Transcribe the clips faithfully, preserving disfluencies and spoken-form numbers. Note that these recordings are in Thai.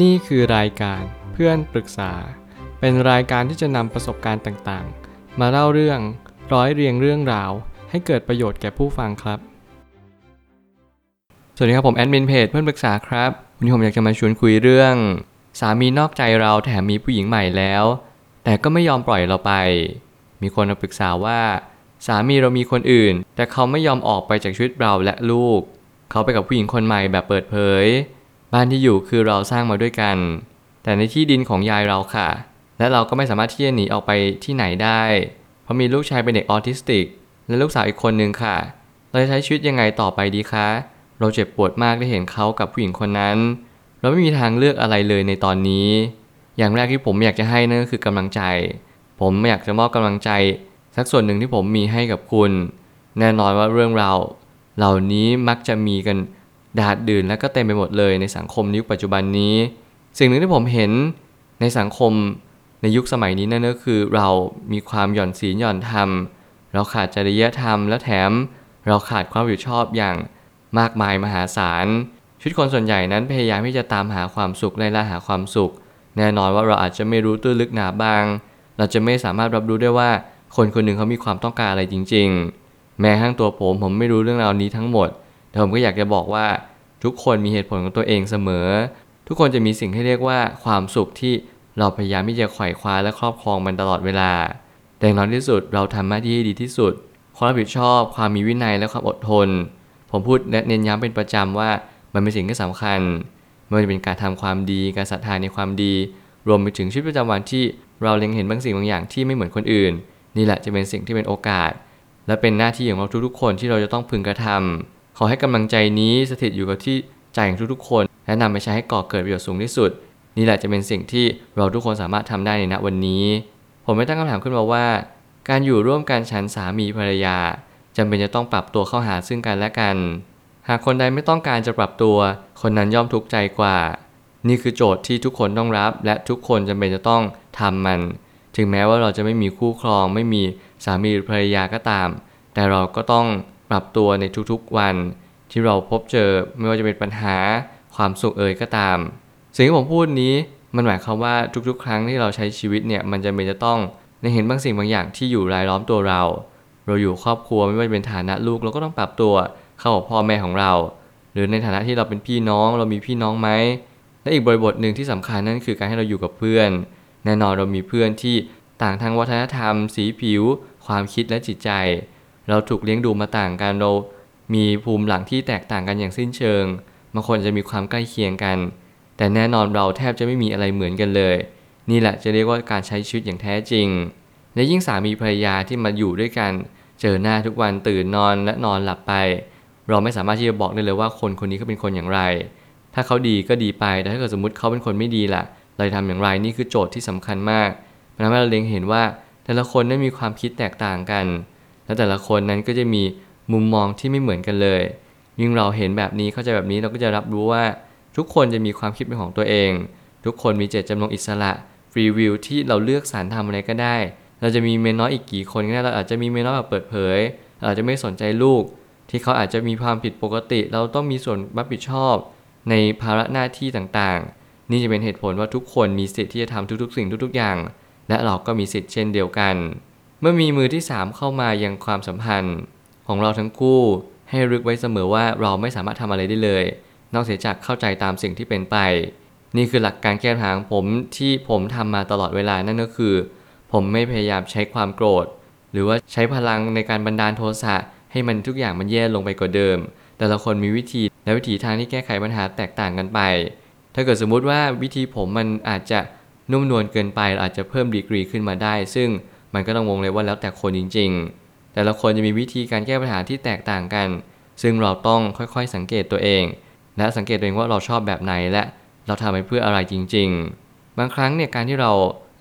นี่คือรายการเพื่อนปรึกษาเป็นรายการที่จะนำประสบการณ์ต่างๆมาเล่าเรื่องร้อยเรียงเรื่องราวให้เกิดประโยชน์แก่ผู้ฟังครับสวัสดีครับผมแอดมินเพจเพื่อนปรึกษาครับวันนี้ผมอยากจะมาชวนคุยเรื่องสามีนอกใจเราแถมมีผู้หญิงใหม่แล้วแต่ก็ไม่ยอมปล่อยเราไปมีคนมาปรึกษาว่าสามีเรามีคนอื่นแต่เขาไม่ยอมออกไปจากชีวิตเราและลูกเขาไปกับผู้หญิงคนใหม่แบบเปิดเผยบ้านที่อยู่คือเราสร้างมาด้วยกันแต่ในที่ดินของยายเราค่ะและเราก็ไม่สามารถที่จะหนีออกไปที่ไหนได้เพราะมีลูกชายเป็นเด็กออทิสติกและลูกสาวอีกคนนึงค่ะเราจะใช้ชีวิตยังไงต่อไปดีคะเราเจ็บปวดมากได้เห็นเขากับผู้หญิงคนนั้นเราไม่มีทางเลือกอะไรเลยในตอนนี้อย่างแรกที่ผมอยากจะให้นั่นก็คือกำลังใจผมอยากจะมอบกำลังใจสักส่วนหนึ่งที่ผมมีให้กับคุณแน่นอนว่าเรื่องราวเหล่านี้มักจะมีกันดาดดื่นและก็เต็มไปหมดเลยในสังคมยุคปัจจุบันนี้สิ่งหนึ่งที่ผมเห็นในสังคมในยุคสมัยนี้นั่นก็คือเรามีความหย่อนศีลหย่อนธรรมเราขาดจริยธรรมและแถมเราขาดความรับผิดชอบอย่างมากมายมหาศาลชีวิตคนส่วนใหญ่นั้นพยายามที่จะตามหาความสุขไล่ล่าหาความสุขแน่นอนว่าเราอาจจะไม่รู้ตื้นลึกหนาบางเราจะไม่สามารถรับรู้ได้ว่าคนคนหนึ่งเขามีความต้องการอะไรจริงๆแม้ทั้งตัวผมผมไม่รู้เรื่องราวนี้ทั้งหมดแต่ผมก็อยากจะบอกว่าทุกคนมีเหตุผลของตัวเองเสมอทุกคนจะมีสิ่งที่เรียกว่าความสุขที่เราพยายามที่จะไขว่คว้าและครอบครองมันตลอดเวลาแต่อย่างน้อยที่สุดเราทำหน้าที่ให้ดีที่สุดความรับผิดชอบความมีวินัยและความอดทนผมพูดและเน้นย้ำเป็นประจำว่ามันเป็นสิ่งที่สำคัญมันจะเป็นการทำความดีการศรัทธาในความดีรวมไปถึงชีวิตประจำวันที่เราเล็งเห็นบางสิ่งบางอย่างที่ไม่เหมือนคนอื่นนี่แหละจะเป็นสิ่งที่เป็นโอกาสและเป็นหน้าที่ของเราทุกๆคนที่เราจะต้องพึงกระทำขอให้กำลังใจนี้สถิตอยู่กับที่ใจของทุกๆคนและนำไปใช้ให้ก่อเกิดประโยชน์สูงที่สุดนี่แหละจะเป็นสิ่งที่เราทุกคนสามารถทำได้ในณวันนี้ผมไม่ตั้งคำถามขึ้นมาว่าการอยู่ร่วมกันฉันสามีภรรยาจำเป็นจะต้องปรับตัวเข้าหาซึ่งกันและกันหากคนใดไม่ต้องการจะปรับตัวคนนั้นย่อมทุกข์ใจกว่านี่คือโจทย์ที่ทุกคนต้องรับและทุกคนจำเป็นจะต้องทำมันถึงแม้ว่าเราจะไม่มีคู่ครองไม่มีสามีหรือภรรยาก็ตามแต่เราก็ต้องปรับตัวในทุกๆวันที่เราพบเจอไม่ว่าจะเป็นปัญหาความสุขเอ่ยก็ตามสิ่งที่ผมพูดนี้มันหมายความว่าทุกๆครั้งที่เราใช้ชีวิตเนี่ยมันจำเป็นจะต้องได้เห็นบางสิ่งบางอย่างที่อยู่รายล้อมตัวเราเราอยู่ครอบครัวไม่ว่าจะเป็นฐานะลูกเราก็ต้องปรับตัวเข้ากับพ่อแม่ของเราหรือในฐานะที่เราเป็นพี่น้องเรามีพี่น้องไหมและอีกบริบทหนึ่งที่สำคัญนั่นคือการให้เราอยู่กับเพื่อนแน่นอนเรามีเพื่อนที่ต่างทางวัฒนธรรมสีผิวความคิดและจิตใจเราถูกเลี้ยงดูมาต่างกันเรามีภูมิหลังที่แตกต่างกันอย่างสิ้นเชิงบางคนจะมีความใกล้เคียงกันแต่แน่นอนเราแทบจะไม่มีอะไรเหมือนกันเลยนี่แหละจะเรียกว่าการใช้ชีวิตอย่างแท้จริงและยิ่งสามีภรรยาที่มาอยู่ด้วยกันเจอหน้าทุกวันตื่นนอนและนอนหลับไปเราไม่สามารถที่จะบอกได้เลยว่าคนคนนี้เขาเป็นคนอย่างไรถ้าเขาดีก็ดีไปแต่ถ้าเกิดสมมติเขาเป็นคนไม่ดีล่ะเราจะทำอย่างไรนี่คือโจทย์ที่สำคัญมากมันทำให้เราเล็งเห็นว่าแต่ละคนนั้นมีความคิดแตกต่างกันและแต่ละคนนั้นก็จะมีมุมมองที่ไม่เหมือนกันเลยยิ่งเราเห็นแบบนี้เข้าใจแบบนี้เราก็จะรับรู้ว่าทุกคนจะมีความคิดเป็นของตัวเองทุกคนมีเจตจำนงอิสระฟรีวิวที่เราเลือกสรรทำอะไรก็ได้เราจะมีเมียน้อยอีกกี่คนก็ได้เราอาจจะมีเมียน้อยแบบเปิดเผยเราอาจจะไม่สนใจลูกที่เขาอาจจะมีความผิดปกติเราต้องมีส่วนรับผิดชอบในภาระหน้าที่ต่างๆนี่จะเป็นเหตุผลว่าทุกคนมีสิทธิ์ที่จะทำทุกๆสิ่งทุกๆอย่างและเราก็มีสิทธิ์เช่นเดียวกันเมื่อมีมือที่สามเข้ามายังความสัมพันธ์ของเราทั้งคู่ให้รึกไว้เสมอว่าเราไม่สามารถทำอะไรได้เลยนอกเสียจากเข้าใจตามสิ่งที่เป็นไปนี่คือหลักการแก้ปัญหาของผมที่ผมทำมาตลอดเวลานั่นก็คือผมไม่พยายามใช้ความโกรธหรือว่าใช้พลังในการบันดาลโทสะให้มันทุกอย่างมันแย่ลงไปกว่าเดิมแต่ละคนมีวิธีและวิธีทางที่แก้ไขปัญหาแตกต่างกันไปถ้าเกิดสมมุติว่าวิธีผมมันอาจจะนุ่มนวลเกินไปอาจจะเพิ่มดีกรีขึ้นมาได้ซึ่งมันก็ต้องวงเล็บว่าแล้วแต่คนจริงๆแต่ละคนจะมีวิธีการแก้ปัญหาที่แตกต่างกันซึ่งเราต้องค่อยๆสังเกตตัวเองและสังเกตตัวเองว่าเราชอบแบบไหนและเราทำไปเพื่ออะไรจริงๆบางครั้งเนี่ยการที่เรา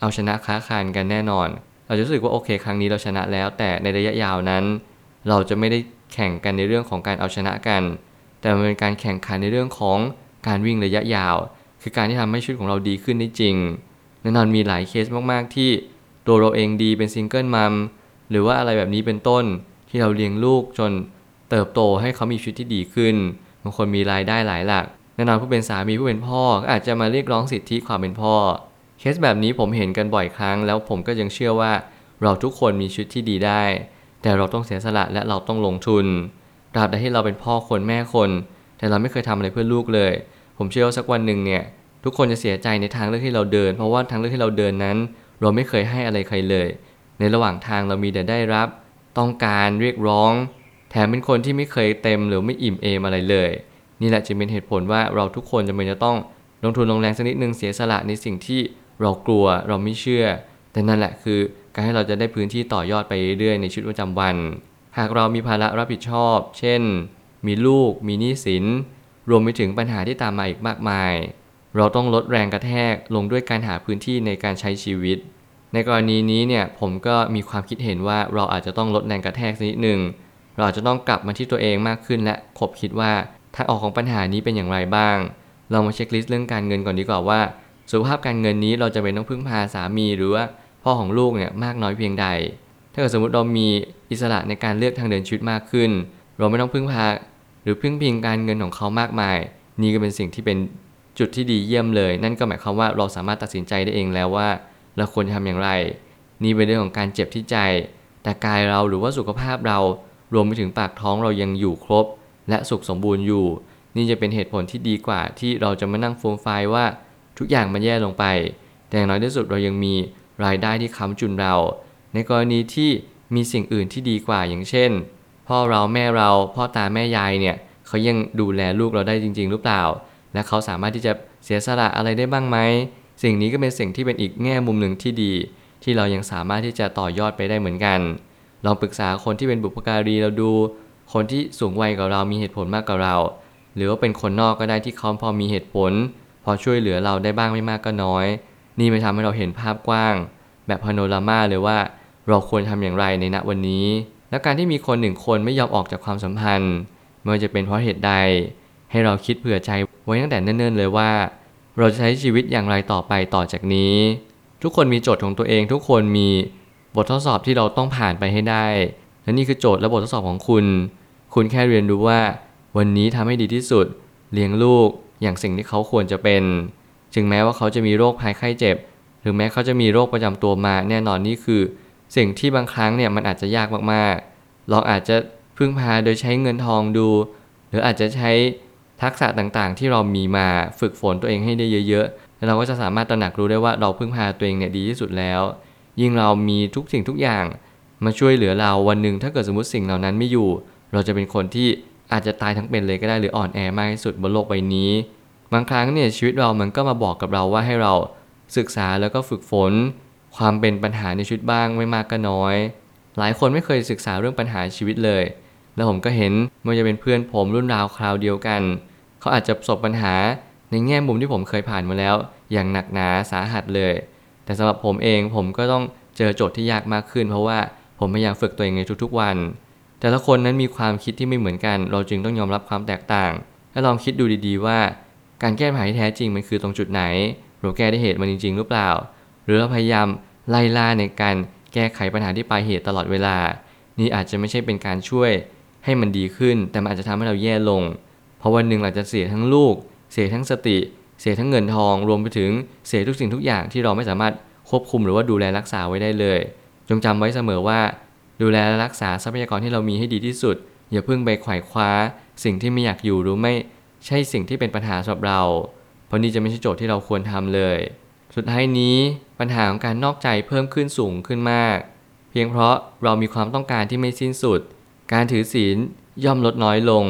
เอาชนะค้าคานกันแน่นอนเราจะรู้สึกว่าโอเคครั้งนี้เราชนะแล้วแต่ในระยะยาวนั้นเราจะไม่ได้แข่งกันในเรื่องของการเอาชนะกันแต่มันเป็นการแข่งขันในเรื่องของการวิ่งระยะยาวคือการที่ทำให้ชีวิตของเราดีขึ้นได้จริงแน่นอนมีหลายเคสมากๆที่ตัวเราเองดีเป็นซิงเกิลมัมหรือว่าอะไรแบบนี้เป็นต้นที่เราเลี้ยงลูกจนเติบโตให้เขามีชีวิตที่ดีขึ้นบางคนมีรายได้หลายหลัก แน่นอนผู้เป็นสามีผู้เป็นพ่ออาจจะมาเรียกร้องสิทธิความเป็นพ่อเคสแบบนี้ผมเห็นกันบ่อยครั้งแล้วผมก็ยังเชื่อว่าเราทุกคนมีชีวิตที่ดีได้แต่เราต้องเสียสละและเราต้องลงทุนตราบใดที่เราเป็นพ่อคนแม่คนแต่เราไม่เคยทำอะไรเพื่อลูกเลยผมเชื่อว่าสักวันหนึ่งเนี่ยทุกคนจะเสียใจในทางเลือกที่เราเดินเพราะว่าทางเลือกที่เราเดินนั้นเราไม่เคยให้อะไรใครเลยในระหว่างทางเรามีแต่ได้รับต้องการเรียกร้องแถมเป็นคนที่ไม่เคยเต็มหรือไม่อิ่มเอมอะไรเลยนี่แหละจึงเป็นเหตุผลว่าเราทุกคนจำเป็นจะต้องลงทุนลงแรงสักนิดนึงเสียสละในสิ่งที่เรากลัวเราไม่เชื่อแต่นั่นแหละคือการให้เราจะได้พื้นที่ต่อยอดไปเรื่อยในชีวิตประจำวันหากเรามีภาระรับผิดชอบเช่นมีลูกมีหนี้สินรวมไปถึงปัญหาที่ตามมาอีกมากมายเราต้องลดแรงกระแทกลงด้วยการหาพื้นที่ในการใช้ชีวิตในกรณีนี้เนี่ยผมก็มีความคิดเห็นว่าเราอาจจะต้องลดแรงกระแทกสักนิดหนึ่งเราอาจจะต้องกลับมาที่ตัวเองมากขึ้นและคบคิดว่าทางออกของปัญหานี้เป็นอย่างไรบ้างเรามาเช็คลิสต์เรื่องการเงินก่อนดีกว่าว่าสุขภาพการเงินนี้เราจะเป็นต้องพึ่งพาสามีหรือว่าพ่อของลูกเนี่ยมากน้อยเพียงใดถ้าเกิดสมมติเรามีอิสระในการเลือกทางเดินชีวิตมากขึ้นเราไม่ต้องพึ่งพาหรือพึ่งพิงการเงินของเขามากมายนี่ก็เป็นสิ่งที่เป็นจุดที่ดีเยี่ยมเลยนั่นก็หมายความว่าเราสามารถตัดสินใจได้เองแล้วว่าเราควรจะทำอย่างไรนี่เป็นเรื่องของการเจ็บที่ใจแต่กายเราหรือว่าสุขภาพเรารวมไปถึงปากท้องเรายังอยู่ครบและสุขสมบูรณ์อยู่นี่จะเป็นเหตุผลที่ดีกว่าที่เราจะมานั่งฟูมไฟว่าทุกอย่างมันแย่ลงไปแต่อย่างน้อยที่สุดเรายังมีรายได้ที่ค้ำจุนเราในกรณีที่มีสิ่งอื่นที่ดีกว่าอย่างเช่นพ่อเราแม่เราพ่อตาแม่ยายเนี่ยเขายังดูแลลูกเราได้จริงๆหรือเปล่าและเขาสามารถที่จะเสียสละอะไรได้บ้างไหมสิ่งนี้ก็เป็นสิ่งที่เป็นอีกแง่มุมหนึ่งที่ดีที่เรายังสามารถที่จะต่อยอดไปได้เหมือนกันลองปรึกษาคนที่เป็นบุพการีเราดูคนที่สูงวัยกว่าเรามีเหตุผลมากกว่าเราหรือว่าเป็นคนนอกก็ได้ที่เขาพอมีเหตุผลพอช่วยเหลือเราได้บ้างไม่มากก็น้อยนี่มันทำให้เราเห็นภาพกว้างแบบพาโนรามาเลยว่าเราควรทำอย่างไรในณวันนี้และการที่มีคนหนึ่งคนไม่ยอมออกจากความสัมพันธ์มันจะเป็นเพราะเหตุใดให้เราคิดเผื่อใจไว้ตั้งแต่เนิ่นๆเลยว่าเราจะใช้ชีวิตอย่างไรต่อไปต่อจากนี้ทุกคนมีโจทย์ของตัวเองทุกคนมีบททดสอบที่เราต้องผ่านไปให้ได้และนี่คือโจทย์และบททดสอบของคุณคุณแค่เรียนรู้ว่าวันนี้ทำให้ดีที่สุดเลี้ยงลูกอย่างสิ่งที่เขาควรจะเป็นถึงแม้ว่าเขาจะมีโรคภัยไข้เจ็บหรือแม้เขาจะมีโรคประจำตัวมาแน่นอนนี่คือสิ่งที่บางครั้งเนี่ยมันอาจจะยากมากๆเราอาจจะพึ่งพาโดยใช้เงินทองดูหรืออาจจะใช้ทักษะต่างๆที่เรามีมาฝึกฝนตัวเองให้ได้เยอะๆแล้วเราก็จะสามารถตระหนักรู้ได้ว่าเราพึ่งพาตัวเองเนี่ยดีที่สุดแล้วยิ่งเรามีทุกสิ่งทุกอย่างมาช่วยเหลือเราวันหนึ่งถ้าเกิดสมมติสิ่งเหล่านั้นไม่อยู่เราจะเป็นคนที่อาจจะตายทั้งเป็นเลยก็ได้หรืออ่อนแอมากที่สุดบนโลกใบนี้บางครั้งเนี่ยชีวิตเรามันก็มาบอกกับเราว่าให้เราศึกษาแล้วก็ฝึกฝนความเป็นปัญหาในชีวิตบ้างไม่มากก็น้อยหลายคนไม่เคยศึกษาเรื่องปัญหาชีวิตเลยแล้วผมก็เห็นมันจะเป็นเพื่อนผมรุ่นราวคราวเดียวกันเขาอาจจะประสบปัญหาในแง่มุมที่ผมเคยผ่านมาแล้วอย่างหนักหนาสาหัสเลยแต่สำหรับผมเองผมก็ต้องเจอโจทย์ที่ยากมากขึ้นเพราะว่าผมพยายามฝึกตัวเองในทุกๆวันแต่ละคนนั้นมีความคิดที่ไม่เหมือนกันเราจึงต้องยอมรับความแตกต่างและลองคิดดูดีๆว่าการแก้ปัญหาที่แท้จริงมันคือตรงจุดไหนเราแก้ได้เหตุมันจริงๆหรือเปล่าหรือเราพยายามไล่ล่าในการแก้ไขปัญหาที่ปลายเหตุตลอดเวลานี่อาจจะไม่ใช่เป็นการช่วยให้มันดีขึ้นแต่มันอาจจะทำให้เราแย่ลงเพราะวันหนึ่งเราจะเสียทั้งลูกเสียทั้งสติเสียทั้งเงินทองรวมไปถึงเสียทุกสิ่งทุกอย่างที่เราไม่สามารถควบคุมหรือว่าดูแลรักษาไว้ได้เลยจงจำไว้เสมอว่าดูแลรักษาทรัพยากรที่เรามีให้ดีที่สุดอย่าเพิ่งไปไขว่คว้าสิ่งที่ไม่อยากอยู่หรือไม่ใช่สิ่งที่เป็นปัญหาสำหรับเราเพราะนี่จะไม่ใช่โจทย์ที่เราควรทำเลยสุดท้ายนี้ปัญหาของการนอกใจเพิ่มขึ้นสูงขึ้นมากเพียงเพราะเรามีความต้องการที่ไม่สิ้นสุดการถือศีลย่อมลดน้อยลง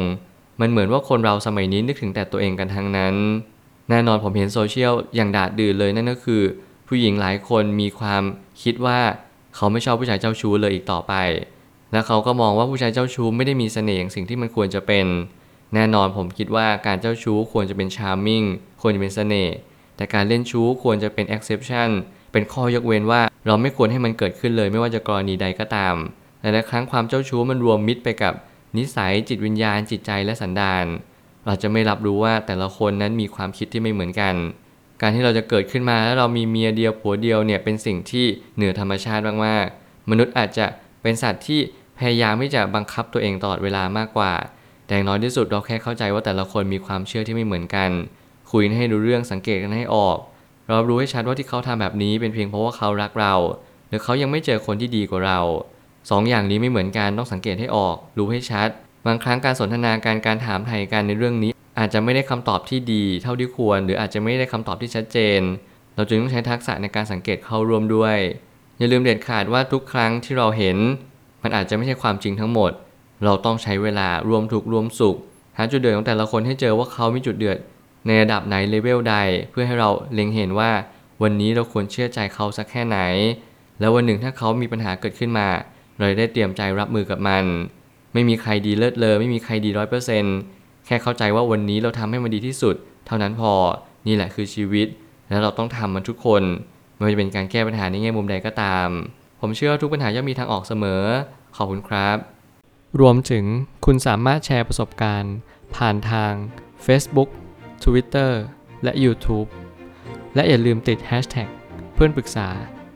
มันเหมือนว่าคนเราสมัยนี้นึกถึงแต่ตัวเองกันทั้งนั้นแน่นอนผมเห็นโซเชียลอย่างด่าดื้อเลยนั่นก็คือผู้หญิงหลายคนมีความคิดว่าเขาไม่ชอบผู้ชายเจ้าชู้เลยอีกต่อไปและเขาก็มองว่าผู้ชายเจ้าชู้ไม่ได้มีเสน่ห์อย่างสิ่งที่มันควรจะเป็นแน่นอนผมคิดว่าการเจ้าชู้ควรจะเป็น charming ควรจะเป็นเสน่ห์แต่การเล่นชู้ควรจะเป็น exception เป็นข้อยกเว้นว่าเราไม่ควรให้มันเกิดขึ้นเลยไม่ว่าจะกรณีใดก็ตามหลายๆครั้งความเจ้าชู้มันรวมมิตรไปกับนิสัยจิตวิญญาณจิตใจและสันดานเราจะไม่รับรู้ว่าแต่ละคนนั้นมีความคิดที่ไม่เหมือนกันการที่เราจะเกิดขึ้นมาแล้วเรามีเมียเดียวผัวเดียวเนี่ยเป็นสิ่งที่เหนือธรรมชาติมากๆมนุษย์อาจจะเป็นสัตว์ที่พยายามที่จะบังคับตัวเองตลอดเวลามากกว่า แต่อย่างน้อยที่สุดเราแค่เข้าใจว่าแต่ละคนมีความเชื่อที่ไม่เหมือนกันคุยให้รู้เรื่องสังเกตกันให้ออกเรารู้ให้ชัดว่าที่เขาทำแบบนี้เป็นเพียงเพราะว่าเขารักเราหรือเขายังไม่เจอคนที่ดีกว่าเราสองอย่างนี้ไม่เหมือนกันต้องสังเกตให้ออกรู้ให้ชัดบางครั้งการสนทนาการการถามไถ่กันในเรื่องนี้อาจจะไม่ได้คำตอบที่ดีเท่าที่ควรหรืออาจจะไม่ได้คำตอบที่ชัดเจนเราจึงต้องใช้ทักษะในการสังเกตเข้าร่วมด้วยอย่าลืมเด็ดขาดว่าทุกครั้งที่เราเห็นมันอาจจะไม่ใช่ความจริงทั้งหมดเราต้องใช้เวลารวมทุกข์รวมสุขหาจุดเดือดของแต่ละคนให้เจอว่าเขามีจุดเดือดในระดับไหนเลเวลใดเพื่อให้เราเล็งเห็นว่าวันนี้เราควรเชื่อใจเขาสักแค่ไหนแล้ววันหนึ่งถ้าเขามีปัญหาเกิดขึ้นมาเราได้เตรียมใจรับมือกับมันไม่มีใครดีเลิศเลอไม่มีใครดี ร้อยเปอร์เซ็นต์ แค่เข้าใจว่าวันนี้เราทำให้มันดีที่สุดเท่านั้นพอนี่แหละคือชีวิตและเราต้องทำมันทุกคนไม่ว่าจะเป็นการแก้ปัญหาในแง่มุมใดก็ตามผมเชื่อว่าทุกปัญหาย่อมมีทางออกเสมอขอบคุณครับรวมถึงคุณสามารถแชร์ประสบการณ์ผ่านทาง Facebook Twitter และ YouTube และอย่าลืมติด แฮชแท็ก เพื่อนปรึกษา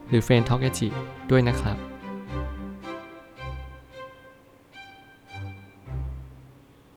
หรือ เฟรนด์ ทอล์ก แอท ด้วยนะครับ